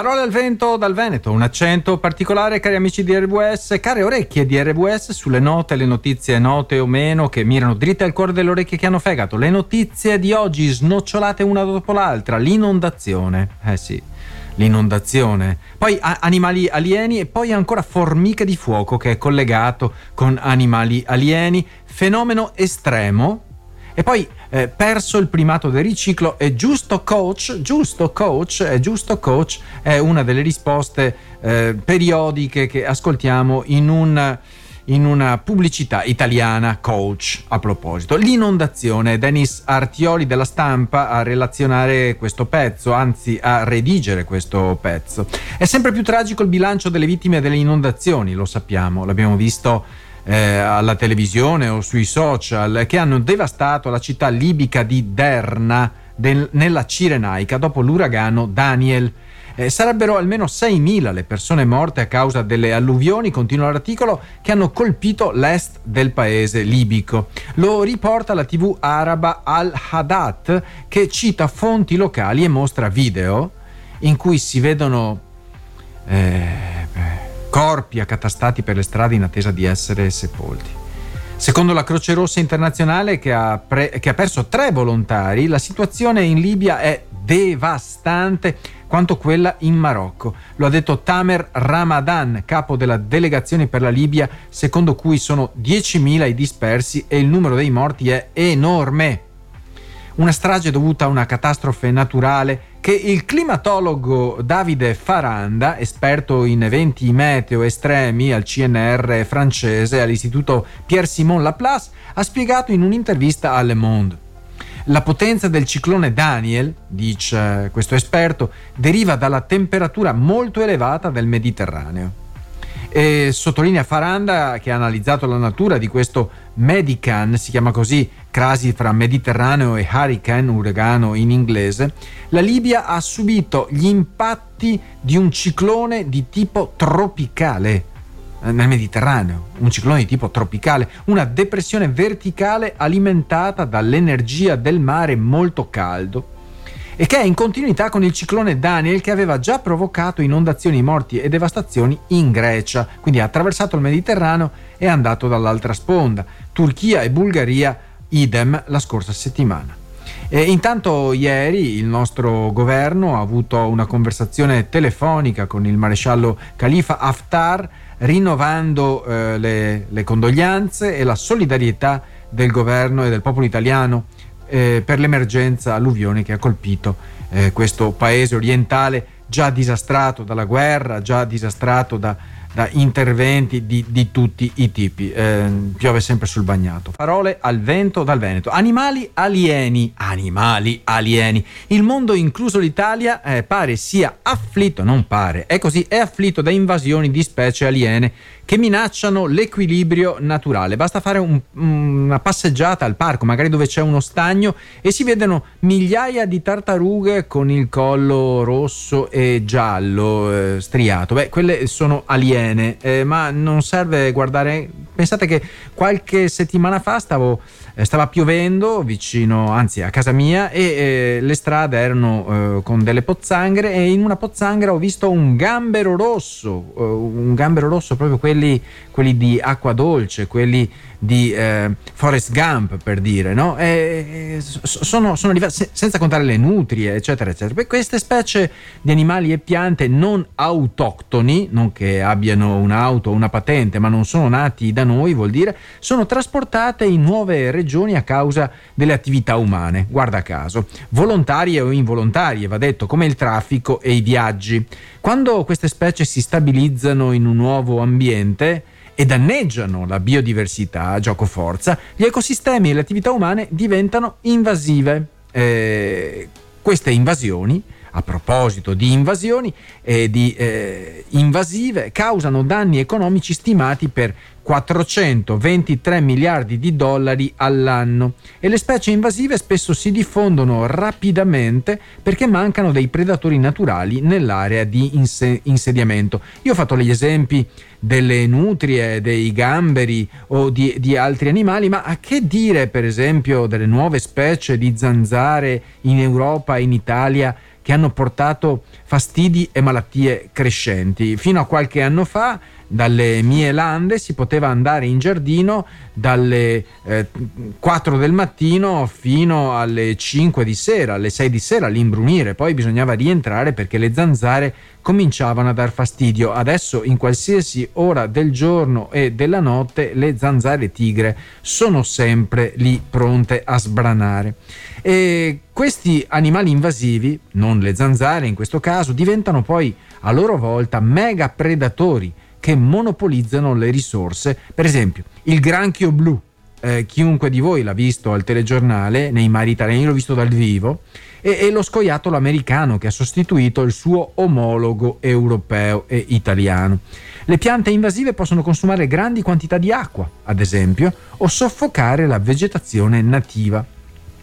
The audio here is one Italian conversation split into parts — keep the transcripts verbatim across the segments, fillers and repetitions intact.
Parole al vento dal Veneto, un accento particolare, cari amici di R V S, care orecchie di R V S, sulle note, le notizie note o meno che mirano dritte al cuore delle orecchie che hanno fegato. Le notizie di oggi snocciolate una dopo l'altra, l'inondazione, eh sì, l'inondazione, poi a- animali alieni e poi ancora formiche di fuoco che è collegato con animali alieni, fenomeno estremo e poi... Eh, perso il primato del riciclo e giusto coach, giusto coach, è giusto coach è una delle risposte eh, periodiche che ascoltiamo in un in una pubblicità italiana, coach, a proposito. L'inondazione, Dennis Artioli della Stampa a relazionare questo pezzo, anzi a redigere questo pezzo. È sempre più tragico il bilancio delle vittime delle inondazioni, lo sappiamo, l'abbiamo visto alla televisione o sui social, che hanno devastato la città libica di Derna del, nella Cirenaica dopo l'uragano Daniel. Eh, sarebbero almeno seimila le persone morte a causa delle alluvioni, continua l'articolo, che hanno colpito l'est del paese libico. Lo riporta la tivù araba Al-Hadat, che cita fonti locali e mostra video in cui si vedono... Eh, corpi accatastati per le strade in attesa di essere sepolti. Secondo la Croce Rossa Internazionale, che ha, pre- che ha perso tre volontari, la situazione in Libia è devastante quanto quella in Marocco. Lo ha detto Tamer Ramadan, capo della delegazione per la Libia, secondo cui sono diecimila i dispersi e il numero dei morti è enorme. Una strage dovuta a una catastrofe naturale che il climatologo Davide Faranda, esperto in eventi meteo estremi al C N R francese e all'Istituto Pierre-Simon Laplace, ha spiegato in un'intervista a Le Monde. La potenza del ciclone Daniel, dice questo esperto, deriva dalla temperatura molto elevata del Mediterraneo. E sottolinea Faranda, che ha analizzato la natura di questo Medican, si chiama così, crasi fra Mediterraneo e hurricane, uragano in inglese, la Libia ha subito gli impatti di un ciclone di tipo tropicale nel Mediterraneo, un ciclone di tipo tropicale, una depressione verticale alimentata dall'energia del mare molto caldo e che è in continuità con il ciclone Daniel, che aveva già provocato inondazioni, morti e devastazioni in Grecia, quindi ha attraversato il Mediterraneo e è andato dall'altra sponda. Turchia e Bulgaria idem la scorsa settimana. E intanto ieri il nostro governo ha avuto una conversazione telefonica con il maresciallo Khalifa Haftar, rinnovando eh, le, le condoglianze e la solidarietà del governo e del popolo italiano Eh, per l'emergenza alluvione che ha colpito eh, questo paese orientale già disastrato dalla guerra, già disastrato da, da interventi di, di tutti i tipi. Eh, piove sempre sul bagnato. Parole al vento dal Veneto. Animali alieni, animali alieni. Il mondo, incluso l'Italia, eh, pare sia afflitto, non pare, è così, è afflitto da invasioni di specie aliene che minacciano l'equilibrio naturale. Basta fare un, una passeggiata al parco, magari dove c'è uno stagno, e si vedono migliaia di tartarughe con il collo rosso e giallo eh, striato. Beh, quelle sono aliene, eh, ma non serve guardare. Pensate che qualche settimana fa stavo eh, stava piovendo vicino, anzi a casa mia, e eh, le strade erano eh, con delle pozzanghere, e in una pozzanghera ho visto un gambero rosso, eh, un gambero rosso proprio quello Quelli, quelli di Acqua Dolce, quelli di eh, Forrest Gump, per dire, no? E, sono, sono diversi, senza contare le nutrie, eccetera, eccetera. Beh, queste specie di animali e piante non autoctoni, non che abbiano un'auto o una patente, ma non sono nati da noi, vuol dire, sono trasportate in nuove regioni a causa delle attività umane, guarda caso, volontarie o involontarie, va detto, come il traffico e i viaggi. Quando queste specie si stabilizzano in un nuovo ambiente e danneggiano la biodiversità, gioco forza, gli ecosistemi e le attività umane diventano invasive. Eh, queste invasioni, a proposito di invasioni e di eh, invasive, causano danni economici stimati per quattrocentoventitré miliardi di dollari all'anno, e le specie invasive spesso si diffondono rapidamente perché mancano dei predatori naturali nell'area di inse- insediamento. Io ho fatto gli esempi delle nutrie, dei gamberi o di, di altri animali, ma a che dire per esempio delle nuove specie di zanzare in Europa e in Italia, che hanno portato fastidi e malattie crescenti. Fino a qualche anno fa dalle mie lande si poteva andare in giardino dalle eh, quattro del mattino fino alle cinque di sera, alle sei di sera all'imbrunire, poi bisognava rientrare perché le zanzare cominciavano a dar fastidio. Adesso in qualsiasi ora del giorno e della notte le zanzare tigre sono sempre lì pronte a sbranare. E questi animali invasivi, non le zanzare in questo caso, diventano poi a loro volta mega predatori che monopolizzano le risorse. Per esempio il granchio blu, eh, chiunque di voi l'ha visto al telegiornale, nei mari italiani, l'ho visto dal vivo, e, e lo scoiattolo americano che ha sostituito il suo omologo europeo e italiano. Le piante invasive possono consumare grandi quantità di acqua, ad esempio, o soffocare la vegetazione nativa.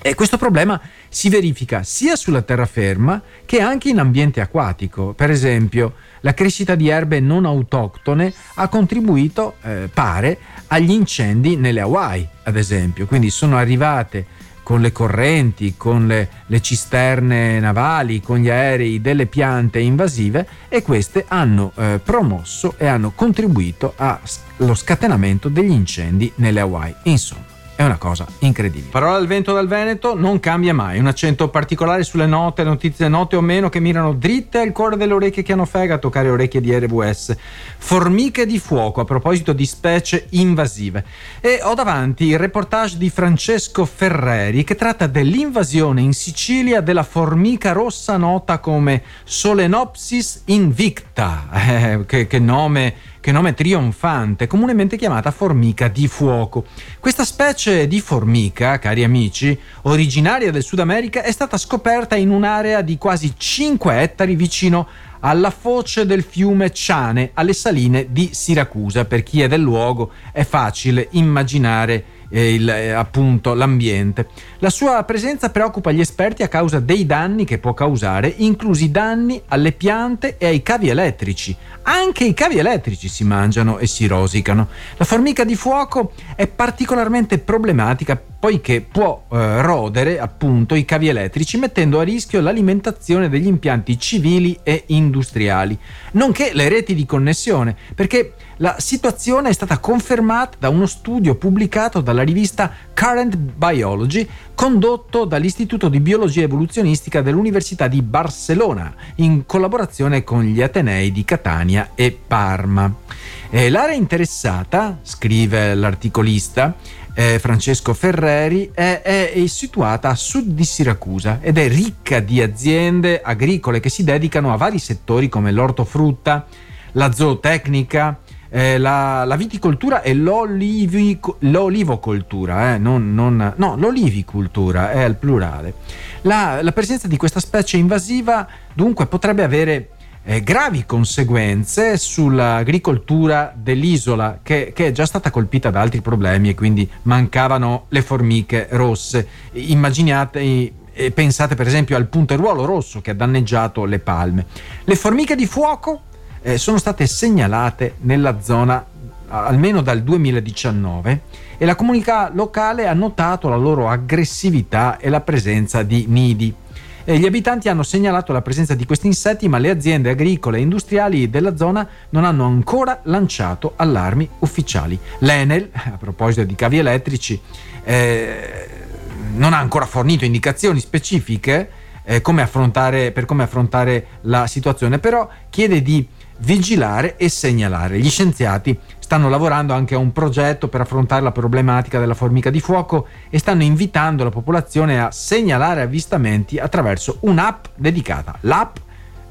E questo problema si verifica sia sulla terraferma che anche in ambiente acquatico. Per esempio, la crescita di erbe non autoctone ha contribuito, eh, pare, agli incendi nelle Hawaii, ad esempio. Quindi sono arrivate con le correnti, con le, le cisterne navali, con gli aerei delle piante invasive, e queste hanno eh, promosso e hanno contribuito allo scatenamento degli incendi nelle Hawaii. Insomma, è una cosa incredibile. Parola al vento dal Veneto non cambia mai, un accento particolare sulle note, notizie note o meno che mirano dritte al cuore delle orecchie che hanno fegato, care orecchie di R V S. Formiche di fuoco, a proposito di specie invasive. E ho davanti il reportage di Francesco Ferreri che tratta dell'invasione in Sicilia della formica rossa nota come Solenopsis Invicta. Eh, che, che nome... Che nome trionfante, comunemente chiamata formica di fuoco. Questa specie di formica, cari amici, originaria del Sud America, è stata scoperta in un'area di quasi cinque ettari vicino alla foce del fiume Ciane, alle saline di Siracusa. Per chi è del luogo è facile immaginare eh, il, eh, appunto l'ambiente. La sua presenza preoccupa gli esperti a causa dei danni che può causare, inclusi danni alle piante e ai cavi elettrici. Anche i cavi elettrici si mangiano e si rosicano. La formica di fuoco è particolarmente problematica poiché può eh, rodere appunto i cavi elettrici, mettendo a rischio l'alimentazione degli impianti civili e industriali, nonché le reti di connessione, perché la situazione è stata confermata da uno studio pubblicato dalla rivista Current Biology, condotto dall'Istituto di Biologia Evoluzionistica dell'Università di Barcellona, in collaborazione con gli Atenei di Catania e Parma. E l'area interessata, scrive l'articolista, Eh, Francesco Ferreri, è, è, è situata a sud di Siracusa ed è ricca di aziende agricole che si dedicano a vari settori come l'ortofrutta, la zootecnica, eh, la, la viticoltura e l'olivico, l'olivocoltura, eh, non, non, no, l'olivicultura è al plurale. La, la presenza di questa specie invasiva dunque potrebbe avere Eh, gravi conseguenze sull'agricoltura dell'isola, che, che è già stata colpita da altri problemi e quindi mancavano le formiche rosse. Immaginate e pensate per esempio al punteruolo rosso che ha danneggiato le palme. Le formiche di fuoco eh, sono state segnalate nella zona almeno dal duemiladiciannove e la comunità locale ha notato la loro aggressività e la presenza di nidi. Gli abitanti hanno segnalato la presenza di questi insetti, ma le aziende agricole e industriali della zona non hanno ancora lanciato allarmi ufficiali. L'Enel, a proposito di cavi elettrici, eh, non ha ancora fornito indicazioni specifiche eh, come affrontare, per come affrontare la situazione, però chiede di vigilare e segnalare. Gli scienziati stanno lavorando anche a un progetto per affrontare la problematica della formica di fuoco e stanno invitando la popolazione a segnalare avvistamenti attraverso un'app dedicata, l'app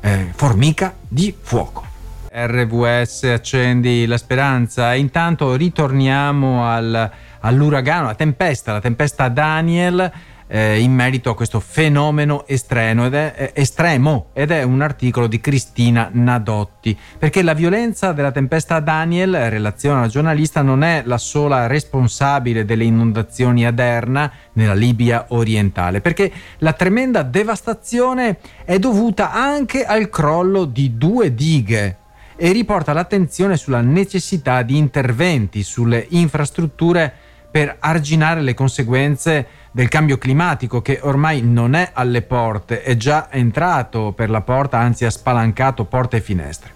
eh, Formica di Fuoco. R V S, accendi la speranza. Intanto ritorniamo al, all'uragano, alla tempesta, la tempesta Daniel, eh, in merito a questo fenomeno estremo ed, è, eh, estremo ed è un articolo di Cristina Nadotti, perché la violenza della tempesta Daniel, relaziona la giornalista, non è la sola responsabile delle inondazioni ad Erna nella Libia orientale, perché la tremenda devastazione è dovuta anche al crollo di due dighe e riporta l'attenzione sulla necessità di interventi sulle infrastrutture per arginare le conseguenze del cambio climatico, che ormai non è alle porte, è già entrato per la porta, anzi ha spalancato porte e finestre.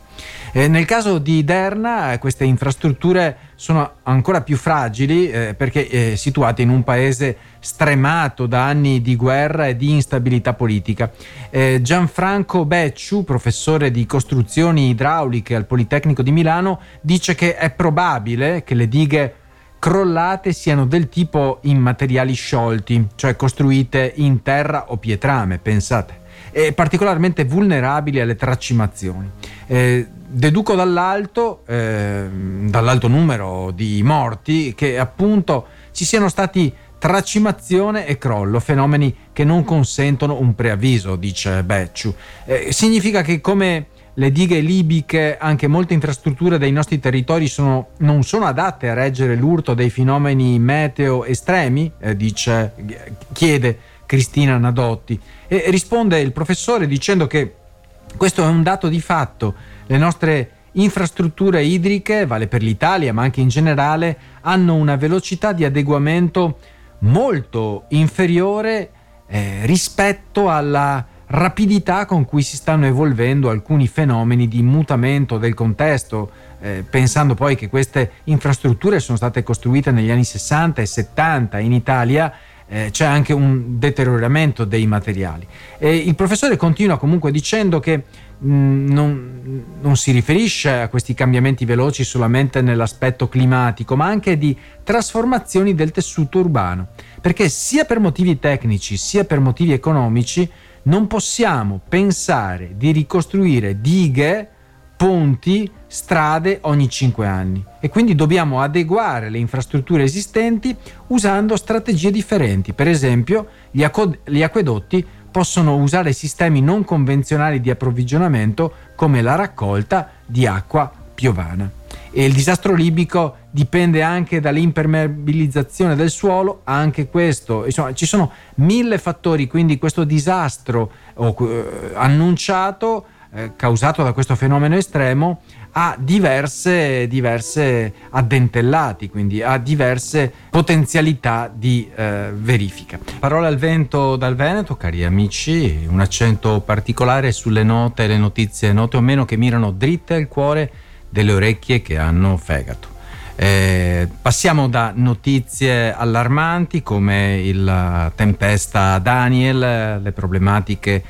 Eh, nel caso di Derna queste infrastrutture sono ancora più fragili eh, perché eh, situate in un paese stremato da anni di guerra e di instabilità politica. Eh, Gianfranco Becciu, professore di costruzioni idrauliche al Politecnico di Milano, dice che è probabile che le dighe crollate siano del tipo in materiali sciolti, cioè costruite in terra o pietrame, pensate, e particolarmente vulnerabili alle tracimazioni. Eh, deduco dall'alto, eh, dall'alto numero di morti, che appunto ci siano stati tracimazione e crollo, fenomeni che non consentono un preavviso, dice Becciu. Eh, significa che, come le dighe libiche, anche molte infrastrutture dei nostri territori sono, non sono adatte a reggere l'urto dei fenomeni meteo estremi, eh, dice, chiede Cristina Nadotti. E risponde il professore dicendo che questo è un dato di fatto. Le nostre infrastrutture idriche, vale per l'Italia ma anche in generale, hanno una velocità di adeguamento molto inferiore eh, rispetto alla rapidità con cui si stanno evolvendo alcuni fenomeni di mutamento del contesto, eh, pensando poi che queste infrastrutture sono state costruite negli anni sessanta e settanta in Italia. C'è anche un deterioramento dei materiali. E il professore continua comunque dicendo che mh, non, non si riferisce a questi cambiamenti veloci solamente nell'aspetto climatico, ma anche di trasformazioni del tessuto urbano, perché sia per motivi tecnici sia per motivi economici non possiamo pensare di ricostruire dighe, ponti, strade ogni cinque anni, e quindi dobbiamo adeguare le infrastrutture esistenti usando strategie differenti. Per esempio, gli, acqu- gli acquedotti possono usare sistemi non convenzionali di approvvigionamento, come la raccolta di acqua piovana. E il disastro libico dipende anche dall'impermeabilizzazione del suolo, anche questo, insomma, ci sono mille fattori. Quindi questo disastro oh, eh, annunciato Eh, causato da questo fenomeno estremo ha diverse, diverse addentellati, quindi ha diverse potenzialità di eh, verifica. Parole al vento dal Veneto, cari amici, un accento particolare sulle note, le notizie note o meno che mirano dritte al cuore delle orecchie che hanno fegato. Eh, passiamo da notizie allarmanti come la tempesta Daniel, le problematiche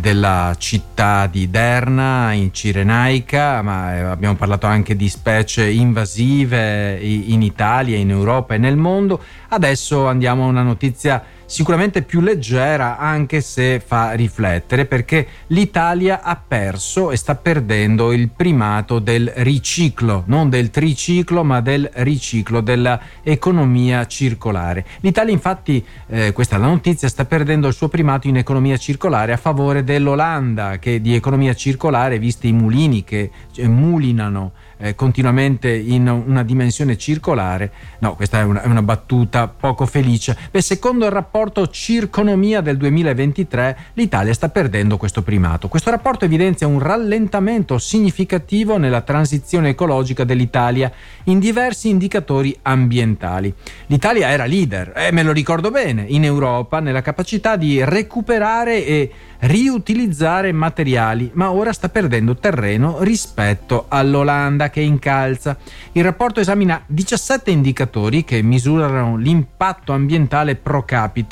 della città di Derna in Cirenaica, ma abbiamo parlato anche di specie invasive in Italia, in Europa e nel mondo. Adesso andiamo a una notizia sicuramente più leggera, anche se fa riflettere, perché l'Italia ha perso e sta perdendo il primato del riciclo, non del triciclo, ma del riciclo, dell'economia circolare. L'Italia, infatti, eh, questa è la notizia, sta perdendo il suo primato in economia circolare a favore dell'Olanda, che di economia circolare, visti i mulini che eh, mulinano eh, continuamente in una dimensione circolare. No, questa è una, è una battuta poco felice. Beh, secondo il rapporto rapporto Circonomia del duemilaventitré, l'Italia sta perdendo questo primato. Questo rapporto evidenzia un rallentamento significativo nella transizione ecologica dell'Italia in diversi indicatori ambientali. L'Italia era leader, e eh, me lo ricordo bene, in Europa nella capacità di recuperare e riutilizzare materiali, ma ora sta perdendo terreno rispetto all'Olanda che incalza. Il rapporto esamina diciassette indicatori che misurano l'impatto ambientale pro capite,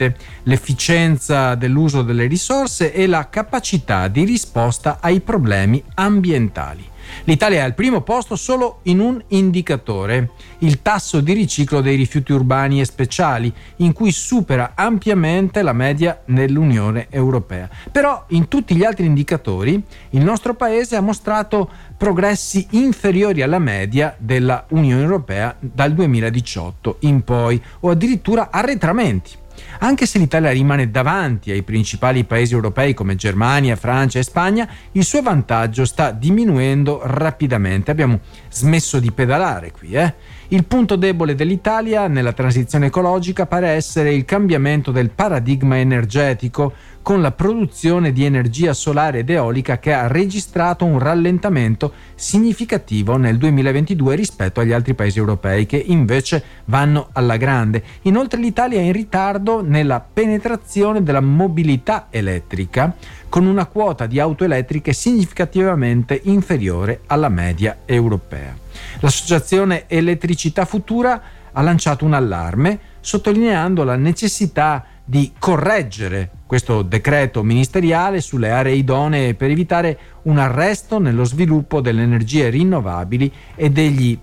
l'efficienza dell'uso delle risorse e la capacità di risposta ai problemi ambientali. L'Italia è al primo posto solo in un indicatore, il tasso di riciclo dei rifiuti urbani e speciali, in cui supera ampiamente la media nell'Unione Europea. Però in tutti gli altri indicatori il nostro paese ha mostrato progressi inferiori alla media della Unione Europea dal duemiladiciotto in poi, o addirittura arretramenti. Anche se l'Italia rimane davanti ai principali paesi europei come Germania, Francia e Spagna, il suo vantaggio sta diminuendo rapidamente. Abbiamo smesso di pedalare qui, eh? Il punto debole dell'Italia nella transizione ecologica pare essere il cambiamento del paradigma energetico, con la produzione di energia solare ed eolica, che ha registrato un rallentamento significativo nel duemilaventidue rispetto agli altri paesi europei, che invece vanno alla grande. Inoltre l'Italia è in ritardo nella penetrazione della mobilità elettrica, con una quota di auto elettriche significativamente inferiore alla media europea. L'associazione Elettricità Futura ha lanciato un allarme, sottolineando la necessità di correggere questo decreto ministeriale sulle aree idonee per evitare un arresto nello sviluppo delle energie rinnovabili e degli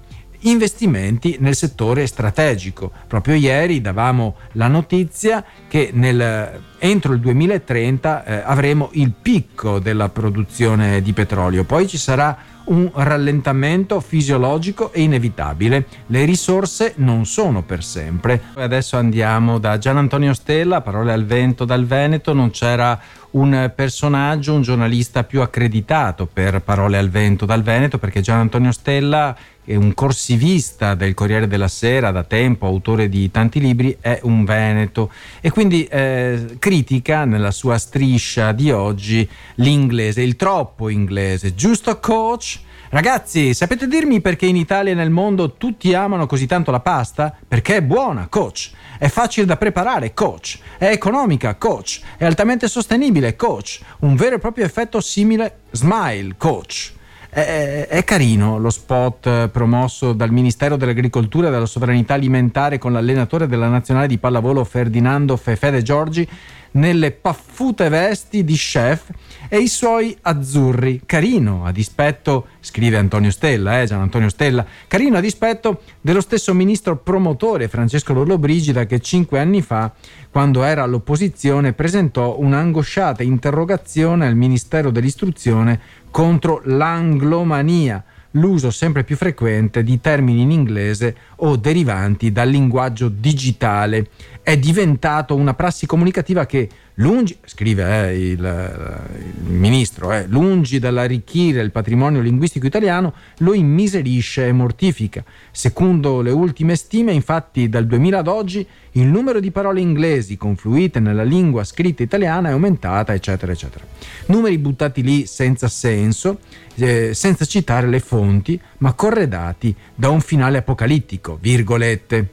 investimenti nel settore strategico. Proprio ieri davamo la notizia che nel, entro il duemilatrenta eh, avremo il picco della produzione di petrolio, poi ci sarà un rallentamento fisiologico e inevitabile. Le risorse non sono per sempre. Adesso andiamo da Gian Antonio Stella, Parole al vento dal Veneto. Non c'era un personaggio, un giornalista più accreditato per Parole al vento dal Veneto, perché Gian Antonio Stella è un corsivista del Corriere della Sera da tempo, autore di tanti libri, è un veneto e quindi eh, critica nella sua striscia di oggi l'inglese, il troppo inglese. Giusto, coach? Ragazzi, sapete dirmi perché in Italia e nel mondo tutti amano così tanto la pasta? Perché è buona, coach. È facile da preparare, coach. È economica, coach. È altamente sostenibile, coach. Un vero e proprio effetto simile smile, coach. È, è carino lo spot promosso dal Ministero dell'Agricoltura e della Sovranità Alimentare con l'allenatore della nazionale di pallavolo Ferdinando Fefede Giorgi nelle paffute vesti di chef e i suoi azzurri. Carino a dispetto, scrive Antonio Stella, eh, Gian Antonio Stella, carino a dispetto dello stesso ministro promotore Francesco Lollobrigida, che cinque anni fa, quando era all'opposizione, presentò un'angosciata interrogazione al Ministero dell'Istruzione contro l'anglomania, l'uso sempre più frequente di termini in inglese o derivanti dal linguaggio digitale. È diventato una prassi comunicativa che, lungi, scrive eh, il, il ministro, eh, lungi dall'arricchire il patrimonio linguistico italiano, lo immiserisce e mortifica. Secondo le ultime stime, infatti, dal duemila ad oggi il numero di parole inglesi confluite nella lingua scritta italiana è aumentata, eccetera, eccetera. Numeri buttati lì senza senso, eh, senza citare le fonti, ma corredati da un finale apocalittico, virgolette.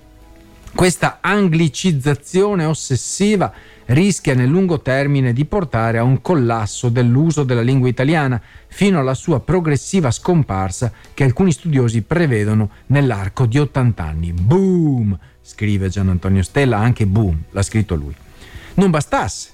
Questa anglicizzazione ossessiva rischia nel lungo termine di portare a un collasso dell'uso della lingua italiana, fino alla sua progressiva scomparsa che alcuni studiosi prevedono nell'arco di ottanta anni. Boom, scrive Gian Antonio Stella, anche boom, l'ha scritto lui. Non bastasse.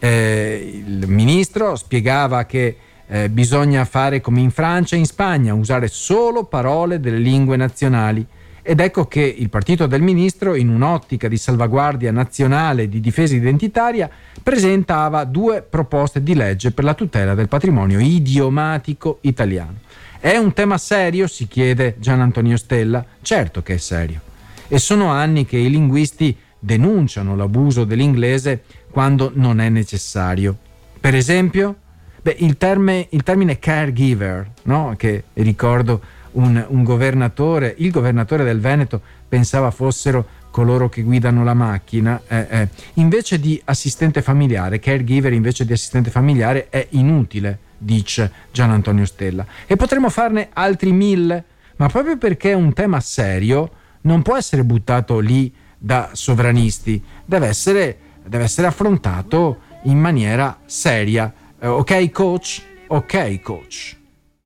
Eh, il ministro spiegava che eh, bisogna fare come in Francia e in Spagna, usare solo parole delle lingue nazionali. Ed ecco che il partito del ministro, in un'ottica di salvaguardia nazionale e di difesa identitaria, presentava due proposte di legge per la tutela del patrimonio idiomatico italiano. È un tema serio? Si chiede Gian Antonio Stella. Certo che è serio. E sono anni che i linguisti denunciano l'abuso dell'inglese quando non è necessario. Per esempio, beh, il, terme, il termine caregiver, no? Che ricordo Un, un governatore, il governatore del Veneto pensava fossero coloro che guidano la macchina, eh, eh. invece di assistente familiare, caregiver invece di assistente familiare è inutile, dice Gian Antonio Stella. E potremmo farne altri mille, ma proprio perché è un tema serio non può essere buttato lì da sovranisti, deve essere, deve essere affrontato in maniera seria. Eh, ok coach? Ok coach.